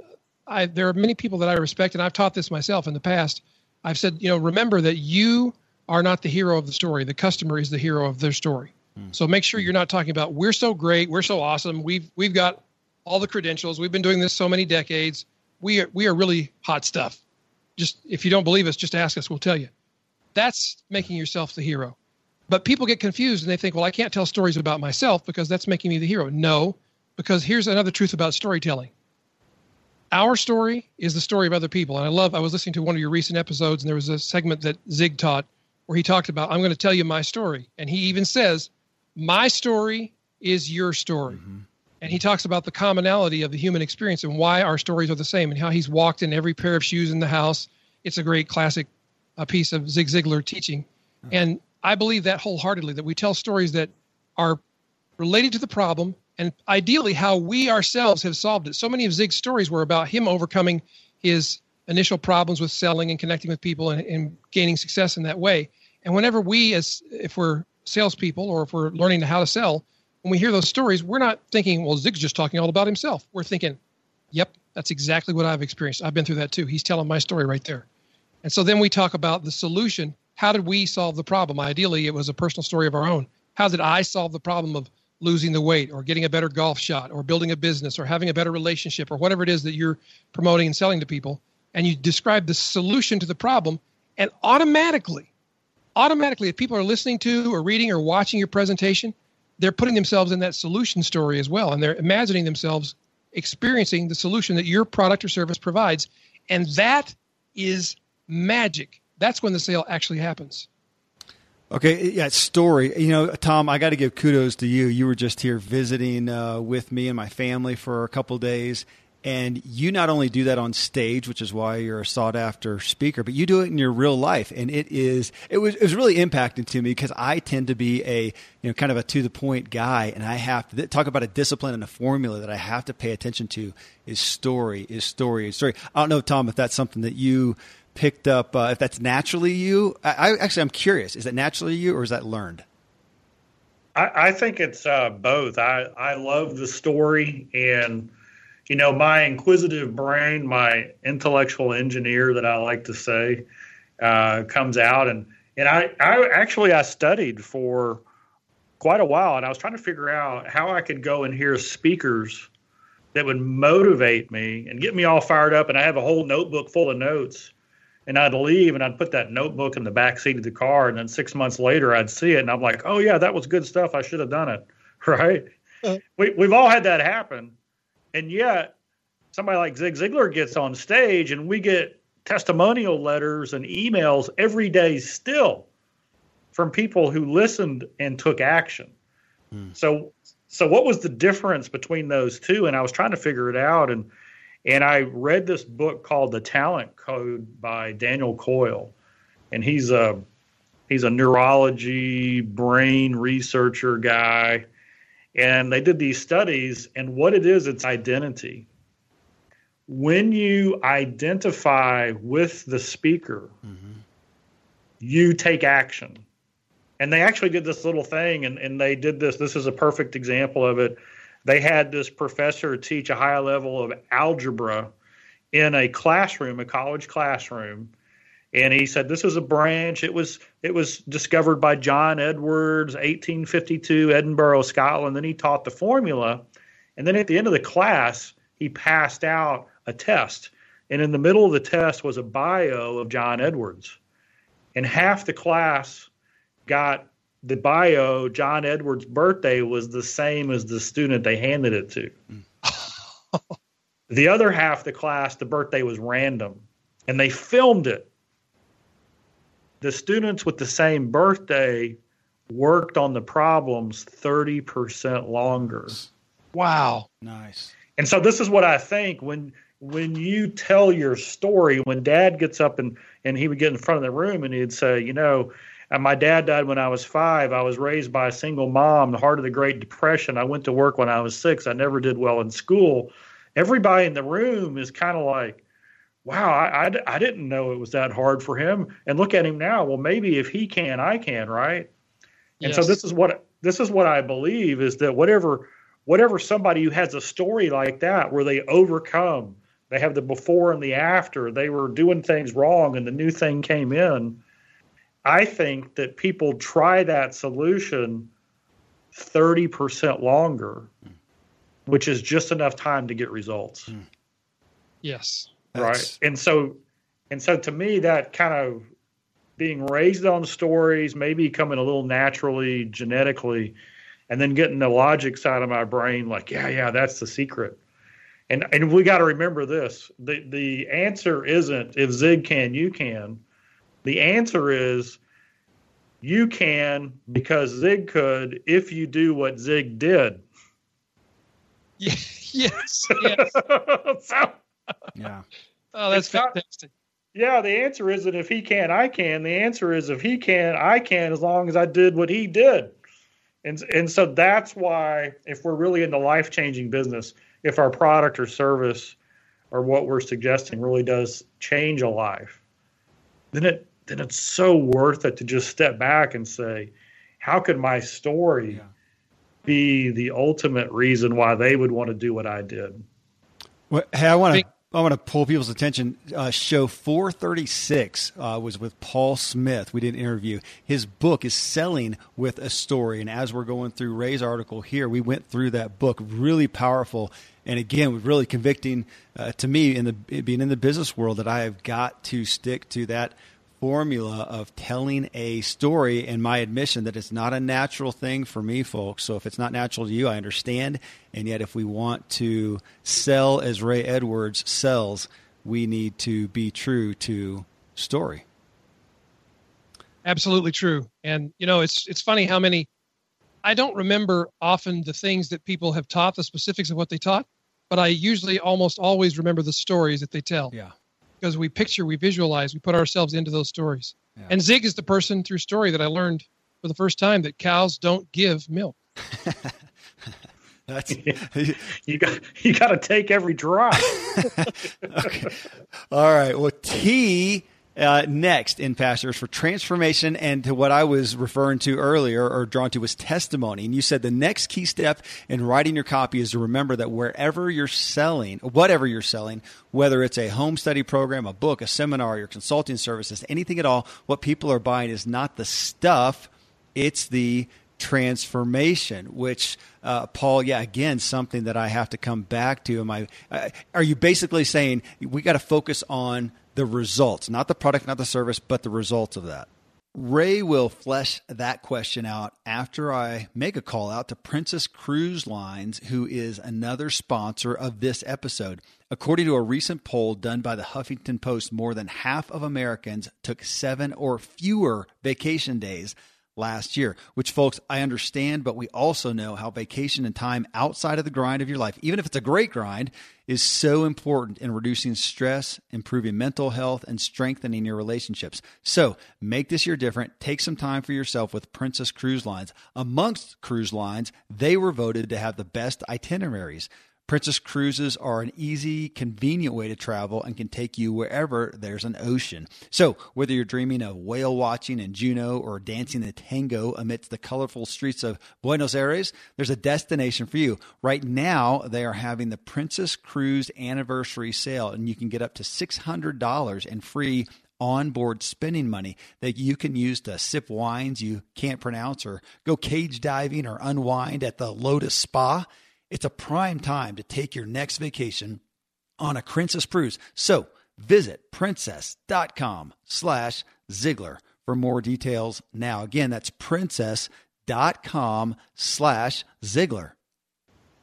I, there are many people that I respect, and I've taught this myself in the past. I've said, you know, remember that you are not the hero of the story. The customer is the hero of their story. Mm. So make sure you're not talking about, we're so great, we're so awesome, we've we've got all the credentials, we've been doing this so many decades, we are, we are really hot stuff. Just if you don't believe us, just ask us, we'll tell you. That's making yourself the hero. But people get confused and they think, well, I can't tell stories about myself because that's making me the hero. No, because here's another truth about storytelling. Our story is the story of other people. And I love, I was listening to one of your recent episodes and there was a segment that Zig taught where he talked about, I'm going to tell you my story. And he even says, my story is your story. Mm-hmm. And he talks about the commonality of the human experience and why our stories are the same and how he's walked in every pair of shoes in the house. It's a great classic a piece of Zig Ziglar teaching. Mm-hmm. And I believe that wholeheartedly, that we tell stories that are related to the problem and ideally how we ourselves have solved it. So many of Zig's stories were about him overcoming his initial problems with selling and connecting with people and, and gaining success in that way. And whenever we, as if we're salespeople or if we're learning how to sell, when we hear those stories, we're not thinking, well, Zig's just talking all about himself. We're thinking, yep, that's exactly what I've experienced. I've been through that too. He's telling my story right there. And so then we talk about the solution. How did we solve the problem? Ideally, it was a personal story of our own. How did I solve the problem of losing the weight or getting a better golf shot or building a business or having a better relationship or whatever it is that you're promoting and selling to people? And you describe the solution to the problem, and automatically, automatically, if people are listening to or reading or watching your presentation, they're putting themselves in that solution story as well. And they're imagining themselves experiencing the solution that your product or service provides. And that is magic. That's when the sale actually happens. Okay, yeah, story. You know, Tom, I got to give kudos to you. You were just here visiting uh, with me and my family for a couple of days, and you not only do that on stage, which is why you're a sought-after speaker, but you do it in your real life, and it is it was it was really impacting to me because I tend to be a you know kind of a to-the-point guy, and I have to talk about a discipline and a formula that I have to pay attention to is story, is story, is story. I don't know, Tom, if that's something that you picked up, uh, if that's naturally you. I, I actually, I'm curious, is that naturally you or is that learned? I, I think it's uh, both. I, I love the story, and, you know, my inquisitive brain, my intellectual engineer that I like to say, uh, comes out. And, and I, I actually, I studied for quite a while, and I was trying to figure out how I could go and hear speakers that would motivate me and get me all fired up. And I have a whole notebook full of notes. And I'd leave and I'd put that notebook in the back seat of the car. And then six months later, I'd see it. And I'm like, oh, yeah, that was good stuff. I should have done it. Right. Uh-huh. We, we've all had that happen. And yet somebody like Zig Ziglar gets on stage and we get testimonial letters and emails every day still from people who listened and took action. Mm. So so what was the difference between those two? And I was trying to figure it out. And And I read this book called The Talent Code by Daniel Coyle, and he's a he's a neurology brain researcher guy. And they did these studies, and what it is, it's identity. When you identify with the speaker, mm-hmm. you take action. And they actually did this little thing, and, and they did this. This is a perfect example of it. They had this professor teach a high level of algebra in a classroom, a college classroom. And he said, this is a branch. It was it was discovered by John Edwards, eighteen fifty-two, Edinburgh, Scotland. Then he taught the formula. And then at the end of the class, he passed out a test. And in the middle of the test was a bio of John Edwards. And half the class got the bio, John Edwards' birthday, was the same as the student they handed it to. The other half of the class, the birthday was random, and they filmed it. The students with the same birthday worked on the problems thirty percent longer. Wow. Nice. And so this is what I think when when you tell your story, when Dad gets up and, and he would get in front of the room and he'd say, you know, my dad died when I was five. I was raised by a single mom, the heart of the Great Depression. I went to work when I was six. I never did well in school. Everybody in the room is kind of like, wow, I, I, I didn't know it was that hard for him. And look at him now. Well, maybe if he can, I can, right? And yes. so this is what this is what I believe is that whatever whatever somebody who has a story like that where they overcome, they have the before and the after, they were doing things wrong and the new thing came in, I think that people try that solution thirty percent longer, which is just enough time to get results. Yes. Right. And so, and so to me, that kind of being raised on stories, maybe coming a little naturally, genetically, and then getting the logic side of my brain, like, yeah, yeah, that's the secret. And and we got to remember this. The the answer isn't if Zig can, you can. The answer is you can because Zig could if you do what Zig did. Yes. Yes. So, yeah. Oh, that's not, fantastic. Yeah, the answer isn't if he can, I can. The answer is if he can, I can, as long as I did what he did. And and so that's why if we're really in the life-changing business, if our product or service or what we're suggesting really does change a life, then it then it's so worth it to just step back and say, how could my story yeah. be the ultimate reason why they would want to do what I did? Well, hey, I want to I want to pull people's attention. Uh, show four thirty-six uh, was with Paul Smith. We did an interview. His book is Selling with a Story. And as we're going through Ray's article here, we went through that book. Really powerful. And again, really convicting uh, to me in the being in the business world that I have got to stick to that formula of telling a story and my admission that it's not a natural thing for me, folks. So if it's not natural to you, I understand. And yet if we want to sell as Ray Edwards sells, we need to be true to story. Absolutely true. And, you know, it's it's funny how many, I don't remember often the things that people have taught, the specifics of what they taught, but I usually almost always remember the stories that they tell. Yeah. Because we picture, we visualize, we put ourselves into those stories. Yeah. And Zig is the person through story that I learned for the first time that cows don't give milk. That's you got you got to take every drop. Okay. All right. Well, T uh, next in Pastors for transformation, and to what I was referring to earlier or drawn to was testimony. And you said the next key step in writing your copy is to remember that wherever you're selling, whatever you're selling, whether it's a home study program, a book, a seminar, your consulting services, anything at all, what people are buying is not the stuff, it's the transformation, which uh, Paul, yeah, again, something that I have to come back to. Am I? Uh, are you basically saying we got to focus on the results, not the product, not the service, but the results of that? Ray will flesh that question out after I make a call out to Princess Cruise Lines, who is another sponsor of this episode. According to a recent poll done by the Huffington Post, more than half of Americans took seven or fewer vacation days last year, which, folks, I understand, but we also know how vacation and time outside of the grind of your life, even if it's a great grind, is so important in reducing stress, improving mental health, and strengthening your relationships. So make this year different. Take some time for yourself with Princess Cruise Lines. Amongst cruise lines, they were voted to have the best itineraries. Princess Cruises are an easy, convenient way to travel and can take you wherever there's an ocean. So whether you're dreaming of whale watching in Juneau or dancing the tango amidst the colorful streets of Buenos Aires, there's a destination for you. Right now, they are having the Princess Cruise Anniversary Sale, and you can get up to six hundred dollars in free onboard spending money that you can use to sip wines you can't pronounce or go cage diving or unwind at the Lotus Spa. It's a prime time to take your next vacation on a Princess Cruise. So visit princess.com slash Ziglar for more details now. Again, that's princess.com slash Ziglar.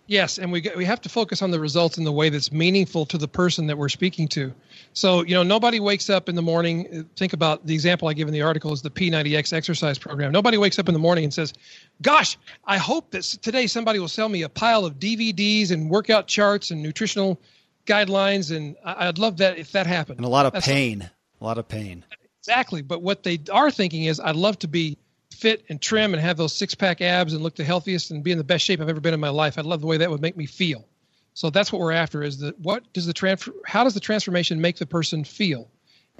Yes, and we we have to focus on the results in the way that's meaningful to the person that we're speaking to. So, you know, nobody wakes up in the morning. Think about the example I give in the article is the P ninety X exercise program. Nobody wakes up in the morning and says, gosh, I hope that today somebody will sell me a pile of D V Ds and workout charts and nutritional guidelines. And I'd love that if that happened. And a lot of that's pain, like, a lot of pain. Exactly. But what they are thinking is, I'd love to be fit and trim and have those six pack abs and look the healthiest and be in the best shape I've ever been in my life. I love the way that would make me feel. So that's what we're after is the, what does the transfer, how does the transformation make the person feel?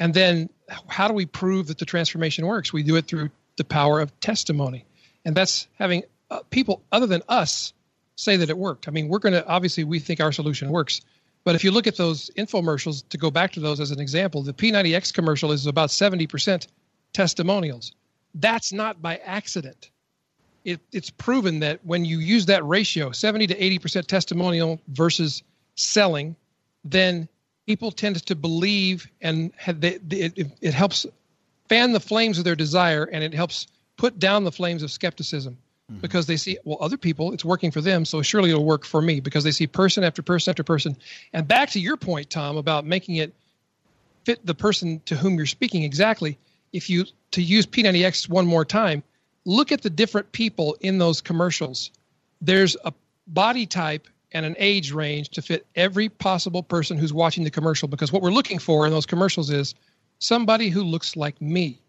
And then how do we prove that the transformation works? We do it through the power of testimony. And that's having uh, people other than us say that it worked. I mean, we're going to, obviously we think our solution works, but if you look at those infomercials, to go back to those as an example, the P ninety X commercial is about seventy percent testimonials. That's not by accident. It, it's proven that when you use that ratio, seventy to eighty percent testimonial versus selling, then people tend to believe and have they, it, it helps fan the flames of their desire and it helps put down the flames of skepticism mm-hmm. because they see, well, other people, it's working for them, so surely it'll work for me because they see person after person after person. And back to your point, Tom, about making it fit the person to whom you're speaking exactly, if you to use P ninety X one more time, look at the different people in those commercials. There's a body type and an age range to fit every possible person who's watching the commercial, because what we're looking for in those commercials is somebody who looks like me.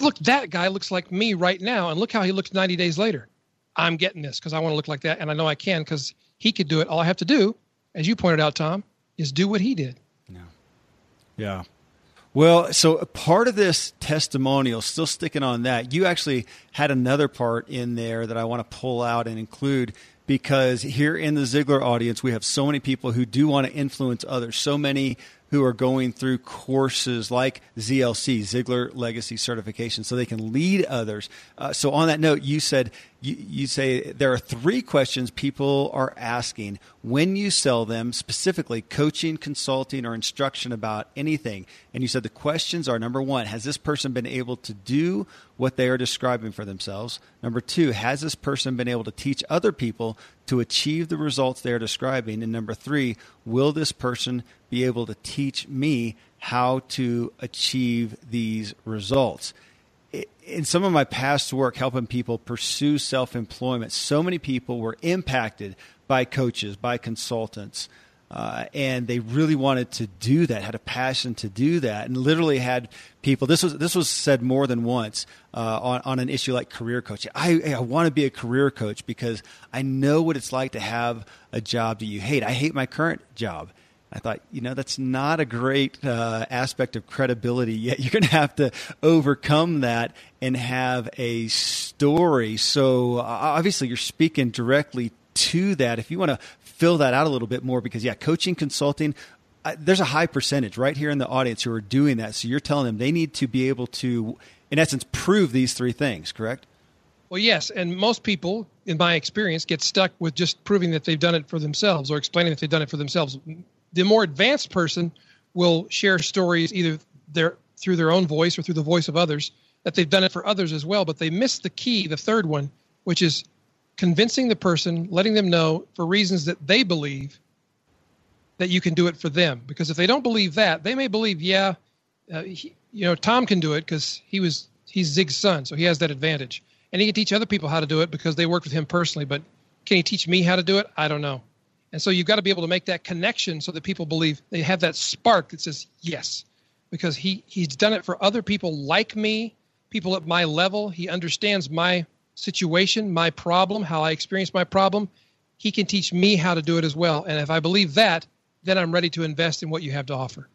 Look, that guy looks like me right now, and look how he looks ninety days later. I'm getting this because I want to look like that, and I know I can because he could do it. All I have to do, as you pointed out, Tom, is do what he did. Yeah. Yeah. Well, so a part of this testimonial, still sticking on that, you actually had another part in there that I want to pull out and include, because here in the Ziglar audience, we have so many people who do want to influence others, so many who are going through courses like Z L C, Ziglar Legacy Certification, so they can lead others. Uh, so on that note, you said, you, you say there are three questions people are asking when you sell them, specifically coaching, consulting, or instruction about anything. And you said the questions are, number one, has this person been able to do what they are describing for themselves? Number two, has this person been able to teach other people to achieve the results they're describing? And number three, will this person be able to teach me how to achieve these results? In some of my past work helping people pursue self-employment, so many people were impacted by coaches, by consultants, uh, and they really wanted to do that, had a passion to do that, and literally had people. This was this was said more than once uh, on on an issue like career coaching. I I want to be a career coach because I know what it's like to have a job that you hate. I hate my current job. I thought, you know, that's not a great uh, aspect of credibility yet. You're going to have to overcome that and have a story. So uh, obviously you're speaking directly to that. If you want to fill that out a little bit more, because yeah, coaching, consulting, I, there's a high percentage right here in the audience who are doing that. So you're telling them they need to be able to, in essence, prove these three things, correct? Well, yes. And most people, in my experience, get stuck with just proving that they've done it for themselves or explaining that they've done it for themselves. The more advanced person will share stories either their, through their own voice or through the voice of others that they've done it for others as well. But they miss the key, the third one, which is convincing the person, letting them know for reasons that they believe that you can do it for them. Because if they don't believe that, they may believe, yeah, uh, he, you know, Tom can do it because he was he's Zig's son, so he has that advantage. And he can teach other people how to do it because they worked with him personally. But can he teach me how to do it? I don't know. And so you've got to be able to make that connection so that people believe, they have that spark that says, yes, because he he's done it for other people like me, people at my level. He understands my situation, my problem, how I experience my problem. He can teach me how to do it as well. And if I believe that, then I'm ready to invest in what you have to offer.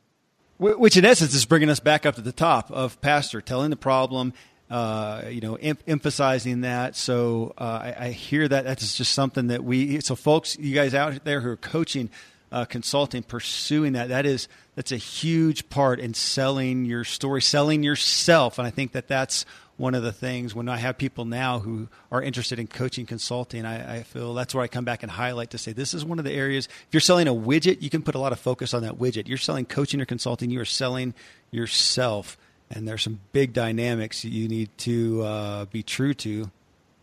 Which in essence is bringing us back up to the top of Pastor, telling the problem, Uh, you know, em- emphasizing that. So uh, I, I hear that that's just something that we, so folks, you guys out there who are coaching, uh, consulting, pursuing that, that is, that's a huge part in selling your story, selling yourself. And I think that that's one of the things when I have people now who are interested in coaching, consulting, I, I feel that's where I come back and highlight to say, this is one of the areas, if you're selling a widget, you can put a lot of focus on that widget. You're selling coaching or consulting, you are selling yourself. And there's some big dynamics you need to uh, be true to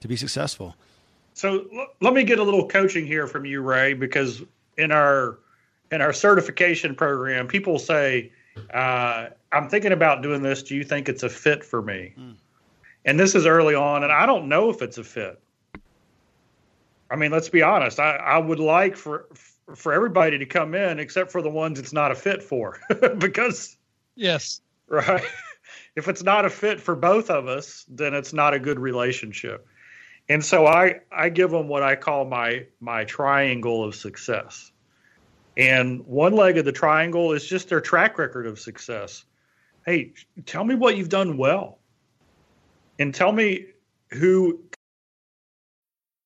to be successful. So l- let me get a little coaching here from you, Ray, because in our in our certification program, people say, uh, I'm thinking about doing this. Do you think it's a fit for me? Mm. And this is early on, and I don't know if it's a fit. I mean, let's be honest. I, I would like for for everybody to come in except for the ones it's not a fit for. Because, yes, right. If it's not a fit for both of us, then it's not a good relationship. And so I, I give them what I call my my triangle of success. And one leg of the triangle is just their track record of success. Hey, tell me what you've done well. And tell me who...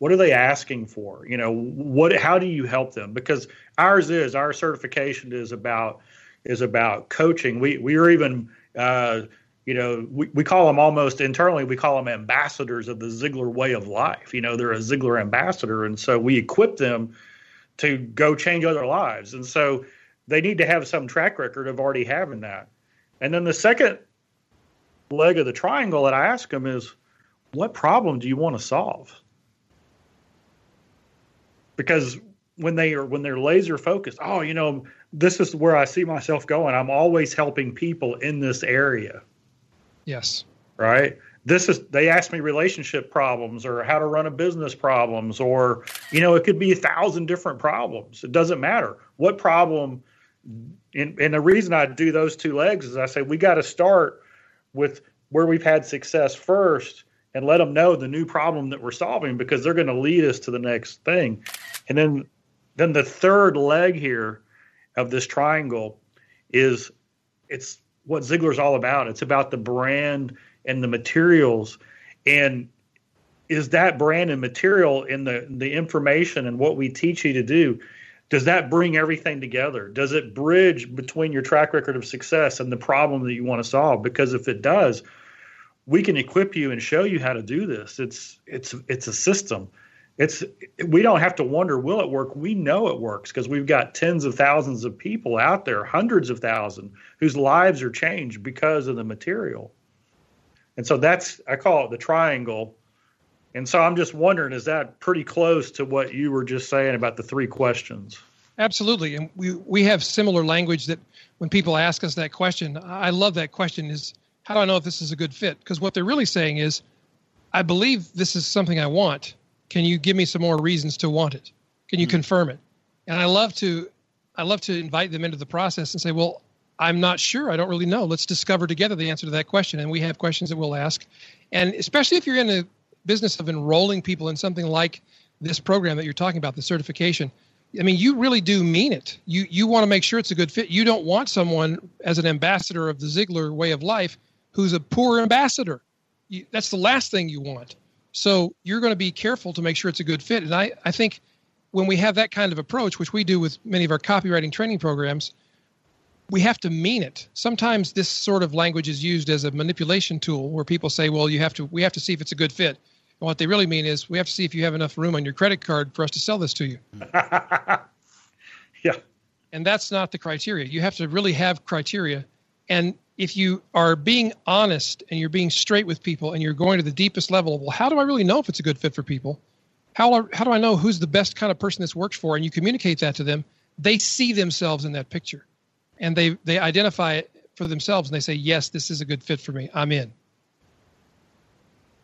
What are they asking for? You know, what? How do you help them? Because ours is our certification is about is about coaching. We we are even, uh, you know, we, we call them almost internally. We call them ambassadors of the Ziglar way of life. You know, they're a Ziglar ambassador, and so we equip them to go change other lives. And so they need to have some track record of already having that. And then the second leg of the triangle that I ask them is, what problem do you want to solve? Because when they are when they're laser focused, oh, you know, this is where I see myself going. I'm always helping people in this area. Yes. Right. This is they ask me relationship problems or how to run a business problems or, you know, it could be a thousand different problems. It doesn't matter what problem. And, and the reason I do those two legs is I say we got to start with where we've had success first. And let them know the new problem that we're solving because they're going to lead us to the next thing. And then then the third leg here of this triangle is it's what Ziglar's all about. It's about the brand and the materials. And is that brand and material and the, the information and what we teach you to do, does that bring everything together? Does it bridge between your track record of success and the problem that you want to solve? Because if it does, we can equip you and show you how to do this. It's it's it's a system. It's we don't have to wonder, will it work? We know it works because we've got tens of thousands of people out there, hundreds of thousands, whose lives are changed because of the material. And so that's, I call it the triangle. And so I'm just wondering, is that pretty close to what you were just saying about the three questions? Absolutely. And we, we have similar language that when people ask us that question, I love that question is, how do I know if this is a good fit? Because what they're really saying is, I believe this is something I want. Can you give me some more reasons to want it? Can you mm-hmm. confirm it? And I love to I love to invite them into the process and say, well, I'm not sure. I don't really know. Let's discover together the answer to that question. And we have questions that we'll ask. And especially if you're in the business of enrolling people in something like this program that you're talking about, the certification, I mean, you really do mean it. You you want to make sure it's a good fit. You don't want someone as an ambassador of the Ziglar way of life who's a poor ambassador. You, that's the last thing you want. So you're going to be careful to make sure it's a good fit. And I, I think when we have that kind of approach, which we do with many of our copywriting training programs, we have to mean it. Sometimes this sort of language is used as a manipulation tool where people say, well, you have to, we have to see if it's a good fit. What they really mean is we have to see if you have enough room on your credit card for us to sell this to you. Yeah. And that's not the criteria. You have to really have criteria. And if you are being honest and you're being straight with people and you're going to the deepest level, well, how do I really know if it's a good fit for people? How, how do I know who's the best kind of person this works for? And you communicate that to them. They see themselves in that picture and they, they identify it for themselves and they say, yes, this is a good fit for me. I'm in.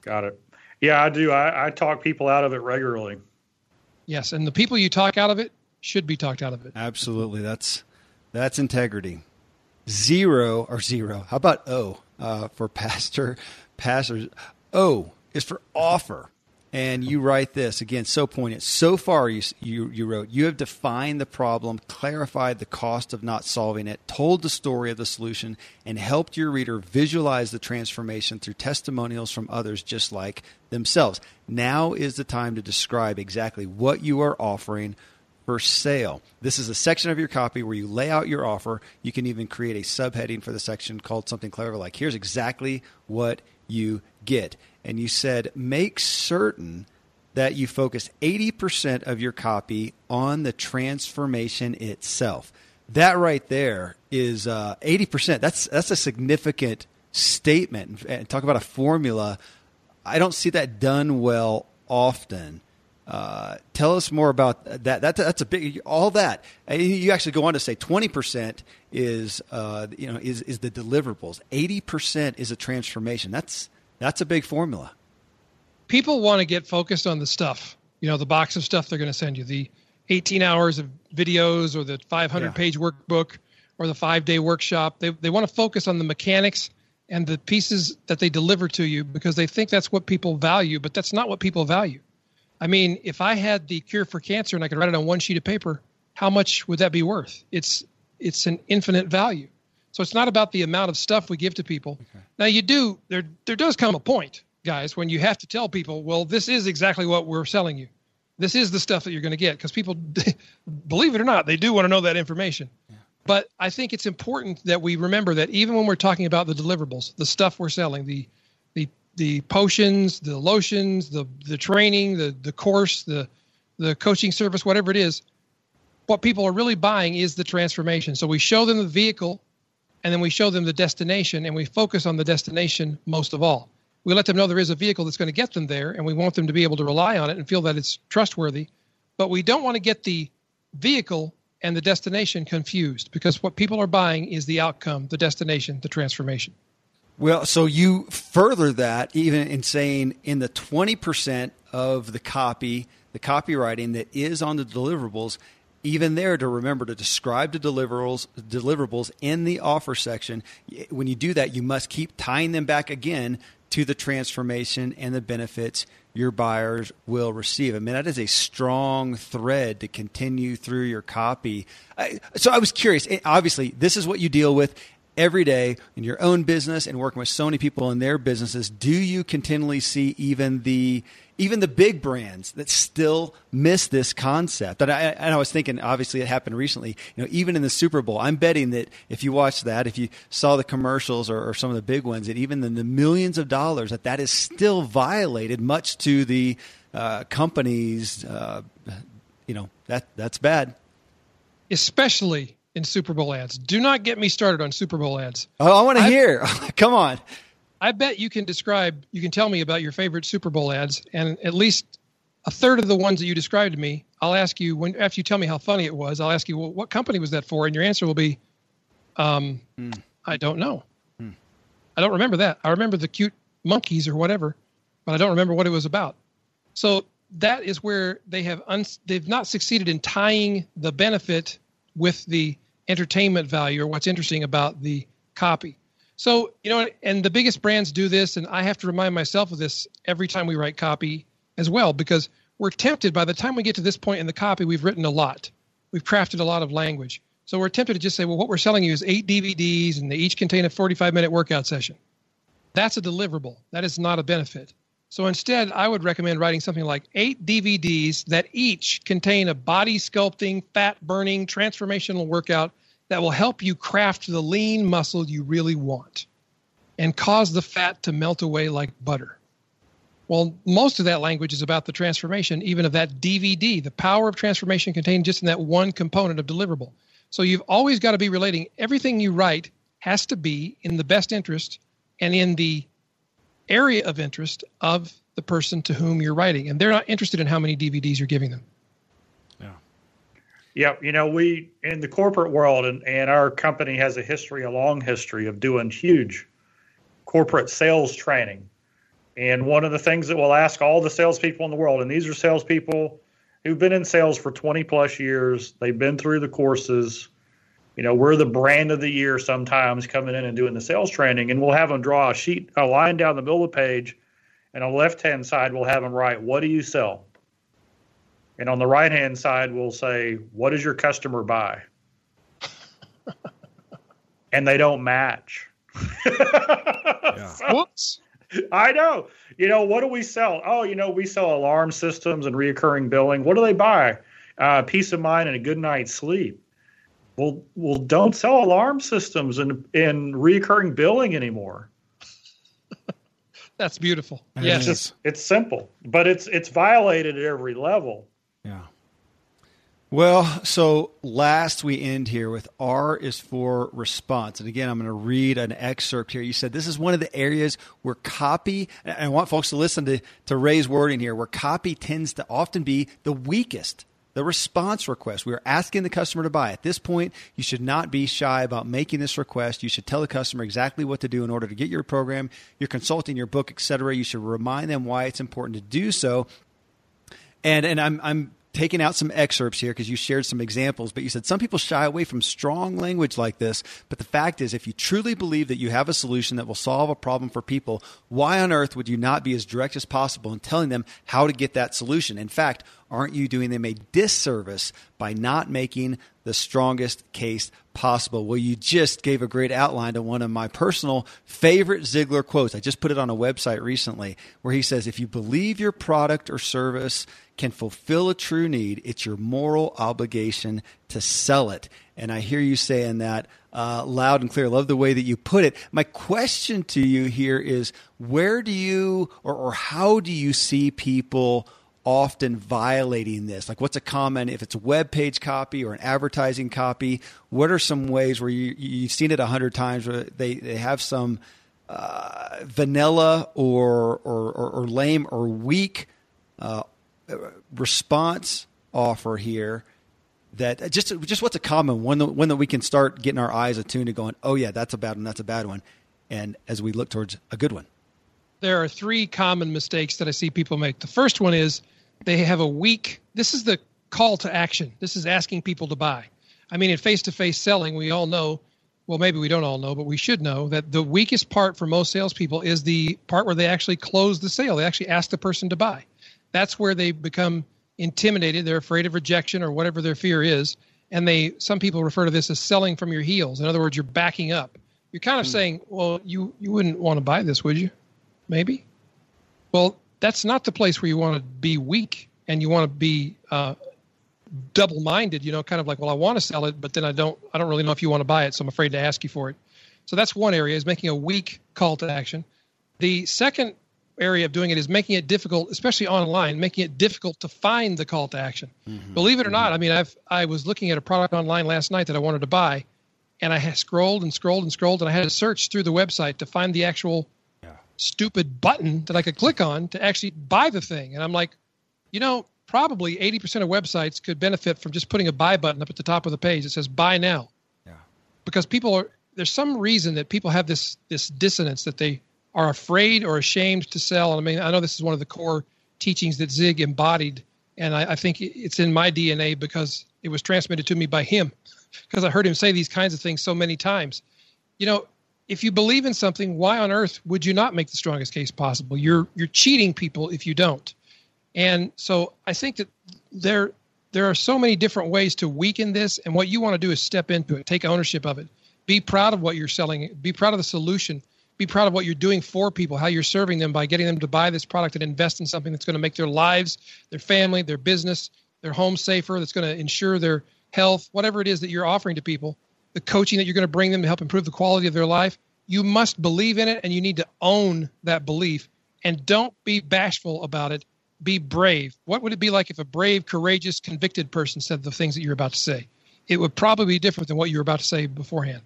Got it. Yeah, I do. I, I talk people out of it regularly. Yes. And the people you talk out of it should be talked out of it. Absolutely. That's, that's integrity. Zero or zero. How about O uh, for pastor, pastors? O is for offer. And you write this again, so poignant. So far, you, you you wrote, you have defined the problem, clarified the cost of not solving it, told the story of the solution, and helped your reader visualize the transformation through testimonials from others just like themselves. Now is the time to describe exactly what you are offering for sale. This is a section of your copy where you lay out your offer. You can even create a subheading for the section called something clever like, here's exactly what you get. And you said, make certain that you focus eighty percent of your copy on the transformation itself. That right there is uh, eighty percent. That's that's a significant statement. And talk about a formula. I don't see that done well often. Uh, tell us more about that. that. That's a big, all that. And you actually go on to say twenty percent is, uh, you know, is, is the deliverables. eighty percent is a transformation. That's, that's a big formula. People want to get focused on the stuff, you know, the box of stuff they're going to send you, the eighteen hours of videos or the five hundred yeah. page workbook or the five day workshop. They, they want to focus on the mechanics and the pieces that they deliver to you because they think that's what people value, but that's not what people value. I mean, if I had the cure for cancer and I could write it on one sheet of paper, how much would that be worth? It's it's an infinite value. So it's not about the amount of stuff we give to people. Okay. Now you do, there there does come a point, guys, when you have to tell people, well, this is exactly what we're selling you. This is the stuff that you're going to get because people, believe it or not, they do want to know that information. Yeah. But I think it's important that we remember that even when we're talking about the deliverables, the stuff we're selling, the the the potions, the lotions, the, the training, the, the course, the, the coaching service, whatever it is, what people are really buying is the transformation. So we show them the vehicle and then we show them the destination and we focus on the destination most of all. We let them know there is a vehicle that's going to get them there and we want them to be able to rely on it and feel that it's trustworthy, but we don't want to get the vehicle and the destination confused because what people are buying is the outcome, the destination, the transformation. Well, so you further that even in saying in the twenty percent of the copy, the copywriting that is on the deliverables, even there to remember to describe the deliverables, deliverables in the offer section. When you do that, you must keep tying them back again to the transformation and the benefits your buyers will receive. I mean, that is a strong thread to continue through your copy. I, so I was curious, obviously, this is what you deal with every day in your own business and working with so many people in their businesses. Do you continually see even the even the big brands that still miss this concept? And I, and I was thinking, obviously, it happened recently. You know, even in the Super Bowl, I'm betting that if you watched that, if you saw the commercials or, or some of the big ones, that even in the millions of dollars, that that is still violated, much to the uh, companies. Uh, you know, that that's bad, especially in Super Bowl ads. Do not get me started on Super Bowl ads. Oh, I want to hear. Come on. I bet you can describe, you can tell me about your favorite Super Bowl ads, and at least a third of the ones that you described to me, I'll ask you, when after you tell me how funny it was, I'll ask you, well, what company was that for? And your answer will be, um, mm. I don't know. Mm. I don't remember that. I remember the cute monkeys or whatever, but I don't remember what it was about. So that is where they have un- they've not succeeded in tying the benefit with the entertainment value or what's interesting about the copy. So, you know, and the biggest brands do this, and I have to remind myself of this every time we write copy as well, because we're tempted, by the time we get to this point in the copy, we've written a lot. We've crafted a lot of language. So we're tempted to just say, well, what we're selling you is eight D V Ds and they each contain a forty-five minute workout session. That's a deliverable. That is not a benefit. So instead, I would recommend writing something like eight D V Ds that each contain a body sculpting, fat burning, transformational workout that will help you craft the lean muscle you really want and cause the fat to melt away like butter. Well, most of that language is about the transformation, even of that D V D, the power of transformation contained just in that one component of deliverable. So you've always got to be relating. Everything you write has to be in the best interest and in the area of interest of the person to whom you're writing. And they're not interested in how many D V Ds you're giving them. Yeah. Yeah. You know, we in the corporate world and, and our company has a history, a long history of doing huge corporate sales training. And one of the things that we'll ask all the salespeople in the world, and these are salespeople who've been in sales for twenty plus years. They've been through the courses. You know, we're the brand of the year sometimes coming in and doing the sales training. And we'll have them draw a sheet, a line down the middle of the page. And on the left-hand side, we'll have them write, what do you sell? And on the right-hand side, we'll say, what does your customer buy? And they don't match. Yeah. So, whoops. I know. You know, what do we sell? Oh, you know, we sell alarm systems and reoccurring billing. What do they buy? Uh, peace of mind and a good night's sleep. Well, well, don't sell alarm systems and, and reoccurring billing anymore. That's beautiful. It yes. It's, just, it's simple, but it's it's violated at every level. Yeah. Well, so last we end here with R is for response. And again, I'm going to read an excerpt here. You said, this is one of the areas where copy, and I want folks to listen to, to Ray's wording here, where copy tends to often be the weakest. The response request, we are asking the customer to buy. At this point, you should not be shy about making this request. You should tell the customer exactly what to do in order to get your program, your consulting, your book, et cetera. You should remind them why it's important to do so. And, and I'm, I'm, taking out some excerpts here because you shared some examples, but you said some people shy away from strong language like this. But the fact is, if you truly believe that you have a solution that will solve a problem for people, why on earth would you not be as direct as possible in telling them how to get that solution? In fact, aren't you doing them a disservice by not making the strongest case possible? Well, you just gave a great outline to one of my personal favorite Ziglar quotes. I just put it on a website recently where he says, if you believe your product or service can fulfill a true need, it's your moral obligation to sell it. And I hear you saying that uh, loud and clear. Love the way that you put it. My question to you here is, where do you or, or how do you see people often violating this? Like, what's a common, if it's a web page copy or an advertising copy, what are some ways where you, you've seen it a hundred times where they, they have some uh, vanilla or, or, or, or lame or weak uh, response offer here that just, just what's a common one, that, one that we can start getting our eyes attuned to going, oh yeah, that's a bad one. That's a bad one. And as we look towards a good one. There are three common mistakes that I see people make. The first one is, they have a weak, this is the call to action. This is asking people to buy. I mean, in face-to-face selling, we all know, well, maybe we don't all know, but we should know that the weakest part for most salespeople is the part where they actually close the sale. They actually ask the person to buy. That's where they become intimidated. They're afraid of rejection or whatever their fear is. And they, some people refer to this as selling from your heels. In other words, you're backing up. You're kind of mm. saying, well, you, you wouldn't want to buy this, would you? Maybe. Well, that's not the place where you want to be weak and you want to be uh, double-minded, you know, kind of like, well, I want to sell it, but then I don't I don't really know if you want to buy it, so I'm afraid to ask you for it. So that's one area, is making a weak call to action. The second area of doing it is making it difficult, especially online, making it difficult to find the call to action. Mm-hmm. Believe it or not, I mean, I've I was looking at a product online last night that I wanted to buy, and I scrolled and scrolled and scrolled, and I had to search through the website to find the actual stupid button that I could click on to actually buy the thing. And I'm like, you know, probably eighty percent of websites could benefit from just putting a buy button up at the top of the page that says buy now. Yeah. Because people are, there's some reason that people have this, this dissonance that they are afraid or ashamed to sell. And I mean, I know this is one of the core teachings that Zig embodied. And I, I think it's in my D N A because it was transmitted to me by him, because I heard him say these kinds of things so many times. You know, if you believe in something, why on earth would you not make the strongest case possible? You're you're cheating people if you don't. And so I think that there there are so many different ways to weaken this, and what you want to do is step into it, take ownership of it, be proud of what you're selling, be proud of the solution, be proud of what you're doing for people, how you're serving them by getting them to buy this product and invest in something that's going to make their lives, their family, their business, their home safer, that's going to ensure their health, whatever it is that you're offering to people. The coaching that you're going to bring them to help improve the quality of their life, you must believe in it, and you need to own that belief And don't be bashful about it. Be brave. What would it be like if a brave, courageous, convicted person said the things that you're about to say? It would probably be different than what you were about to say beforehand.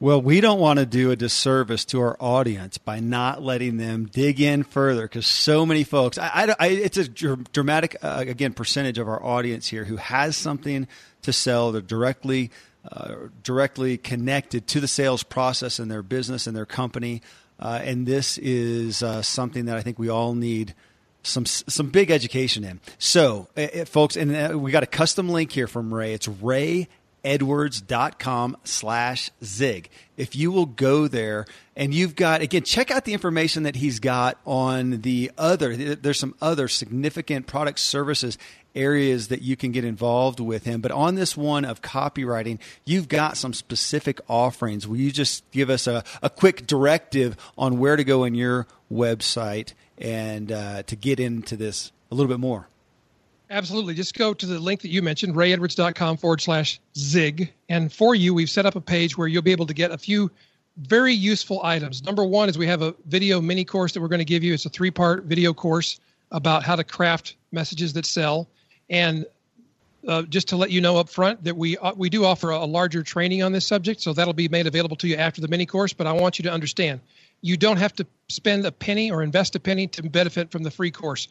Well, we don't want to do a disservice to our audience by not letting them dig in further, because so many folks, I, I, I, it's a dramatic, uh, again, percentage of our audience here who has something to sell. They're directly, uh, directly connected to the sales process in their business and their company. Uh, and this is uh, something that I think we all need some some big education in. So, uh, folks, and uh, we got a custom link here from Ray. It's ray edwards dot com slash zig. If you will go there, and you've got, again, check out the information that he's got on the other. There's some other significant product services areas that you can get involved with him. But on this one of copywriting, you've got some specific offerings. Will you just give us a, a quick directive on where to go in your website and uh, to get into this a little bit more? Absolutely. Just go to the link that you mentioned, rayedwards.com forward slash zig. And for you, we've set up a page where you'll be able to get a few very useful items. Number one is we have a video mini course that we're going to give you. It's a three-part video course about how to craft messages that sell. And uh, just to let you know up front that we uh, we do offer a, a larger training on this subject. So that'll be made available to you after the mini course. But I want you to understand, you don't have to spend a penny or invest a penny to benefit from the free course.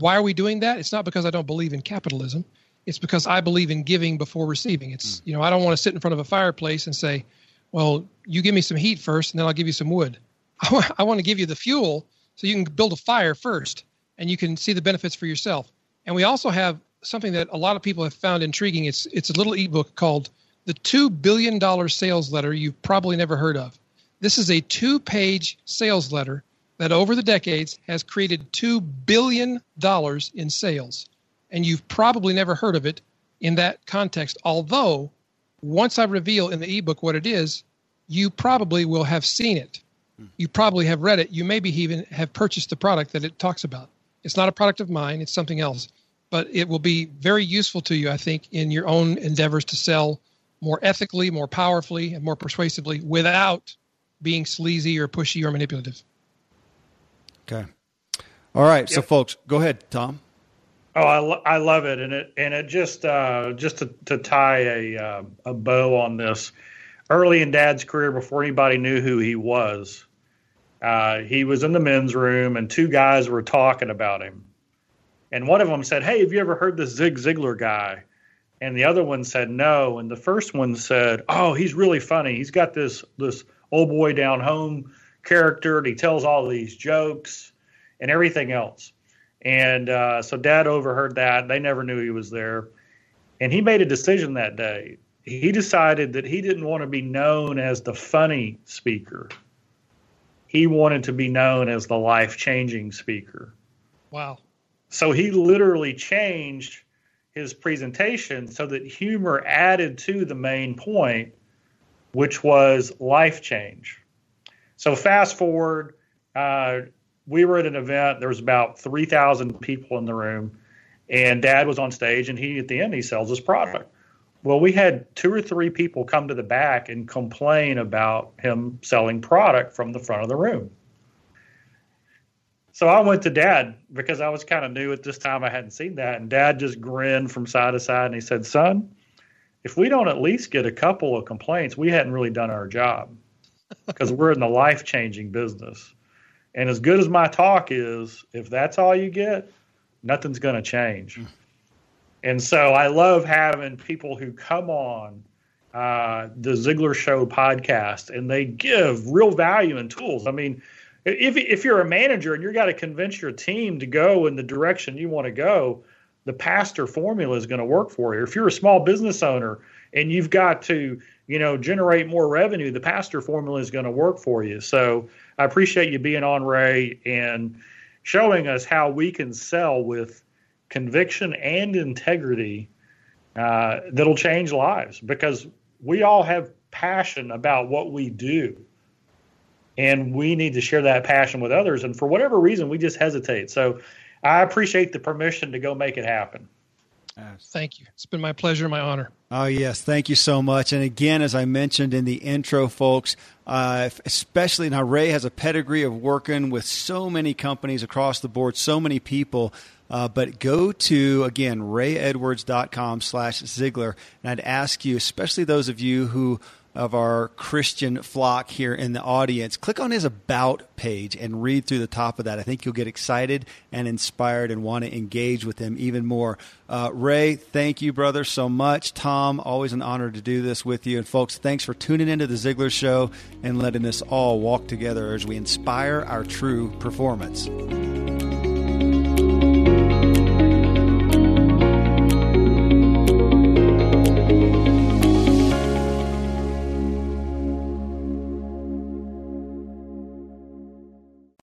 Why are we doing that? It's not because I don't believe in capitalism. It's because I believe in giving before receiving. It's, you know, I don't want to sit in front of a fireplace and say, well, you give me some heat first and then I'll give you some wood. I, w- I want to give you the fuel so you can build a fire first and you can see the benefits for yourself. And we also have something that a lot of people have found intriguing. It's, it's a little ebook called The two billion dollars Sales Letter You've Probably Never Heard Of. This is a two-page sales letter that over the decades has created two billion dollars in sales. And you've probably never heard of it in that context. Although, once I reveal in the ebook what it is, you probably will have seen it. You probably have read it. You maybe even have purchased the product that it talks about. It's not a product of mine. It's something else. But it will be very useful to you, I think, in your own endeavors to sell more ethically, more powerfully, and more persuasively without being sleazy or pushy or manipulative. Okay. All right. Yep. So folks, go ahead, Tom. Oh, I, lo- I love it. And it, and it just, uh, just to, to tie a, uh, a bow on this, early in Dad's career, before anybody knew who he was, uh, he was in the men's room and two guys were talking about him. And one of them said, "Hey, have you ever heard this Zig Ziglar guy?" And the other one said, "No." And the first one said, "Oh, he's really funny. He's got this, this old boy down home character, and he tells all these jokes and everything else." And uh, so Dad overheard that. They never knew he was there. And he made a decision that day. He decided that he didn't want to be known as the funny speaker. He wanted to be known as the life-changing speaker. Wow. So he literally changed his presentation so that humor added to the main point, which was life change. So fast forward, uh, we were at an event. There was about three thousand people in the room, and Dad was on stage, and he, at the end, he sells his product. Well, we had two or three people come to the back and complain about him selling product from the front of the room. So I went to Dad because I was kind of new at this time. I hadn't seen that, and Dad just grinned from side to side, and he said, "Son, if we don't at least get a couple of complaints, we hadn't really done our job." Because we're in the life-changing business. And as good as my talk is, if that's all you get, nothing's going to change. And so I love having people who come on uh, the Ziglar Show podcast, and they give real value and tools. I mean, if if you're a manager and you've got to convince your team to go in the direction you want to go, the PASTOR formula is going to work for you. If you're a small business owner and you've got to – you know, generate more revenue, the PASTOR formula is going to work for you. So I appreciate you being on, Ray, and showing us how we can sell with conviction and integrity uh, that'll change lives, because we all have passion about what we do, and we need to share that passion with others. And for whatever reason, we just hesitate. So I appreciate the permission to go make it happen. Thank you. It's been my pleasure, my honor. Oh, yes. Thank you so much. And again, as I mentioned in the intro, folks, uh, especially now Ray has a pedigree of working with so many companies across the board, so many people. Uh, but go to, again, rayedwards.com slash Ziglar. And I'd ask you, especially those of you who of our Christian flock here in the audience, click on his About page and read through the top of that. I think you'll get excited and inspired and want to engage with him even more. Uh, Ray, thank you, brother, so much. Tom, always an honor to do this with you. And folks, thanks for tuning into The Ziglar Show and letting us all walk together as we inspire our true performance.